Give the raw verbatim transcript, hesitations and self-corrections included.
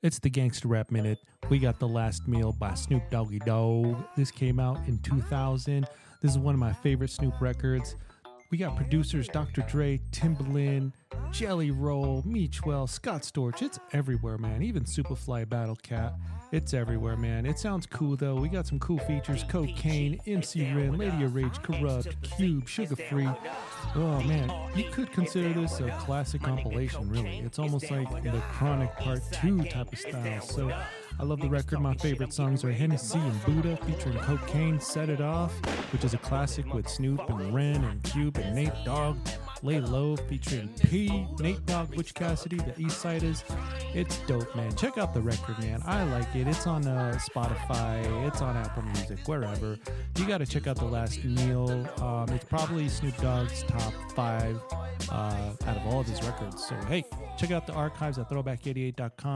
It's the Gangsta Rap Minute. We got The Last Meal by Snoop Doggy Dogg. This came out in two thousand. This is one of my favorite Snoop records. We got producers Doctor Dre, Timbaland, Jelly Roll, Meech Well, Scott Storch. It's everywhere, man. Even Superfly Battle Cat. It's everywhere, man. It sounds cool, though. We got some cool features. Cocaine, M C Ren, Lady of Rage, Corrupt, Cube, Sugar Free. Oh, man. You could consider this a classic compilation, really. It's almost like The Chronic Part two type of style. So I love the record. My favorite songs are Hennessy and Buddha featuring Cocaine, Set It Off, which is a classic with Snoop and Ren and Cube and Nate Dogg. Lay Low featuring P, Nate Dogg, Butch Cassidy, the Eastsiders. It's dope, man. Check out the record, man. I like it. It's on uh, Spotify. It's on Apple Music, wherever. You got to check out The Last Meal. Um, it's probably Snoop Dogg's top five uh, out of all of his records. So, hey, check out the archives at throwback eighty-eight dot com.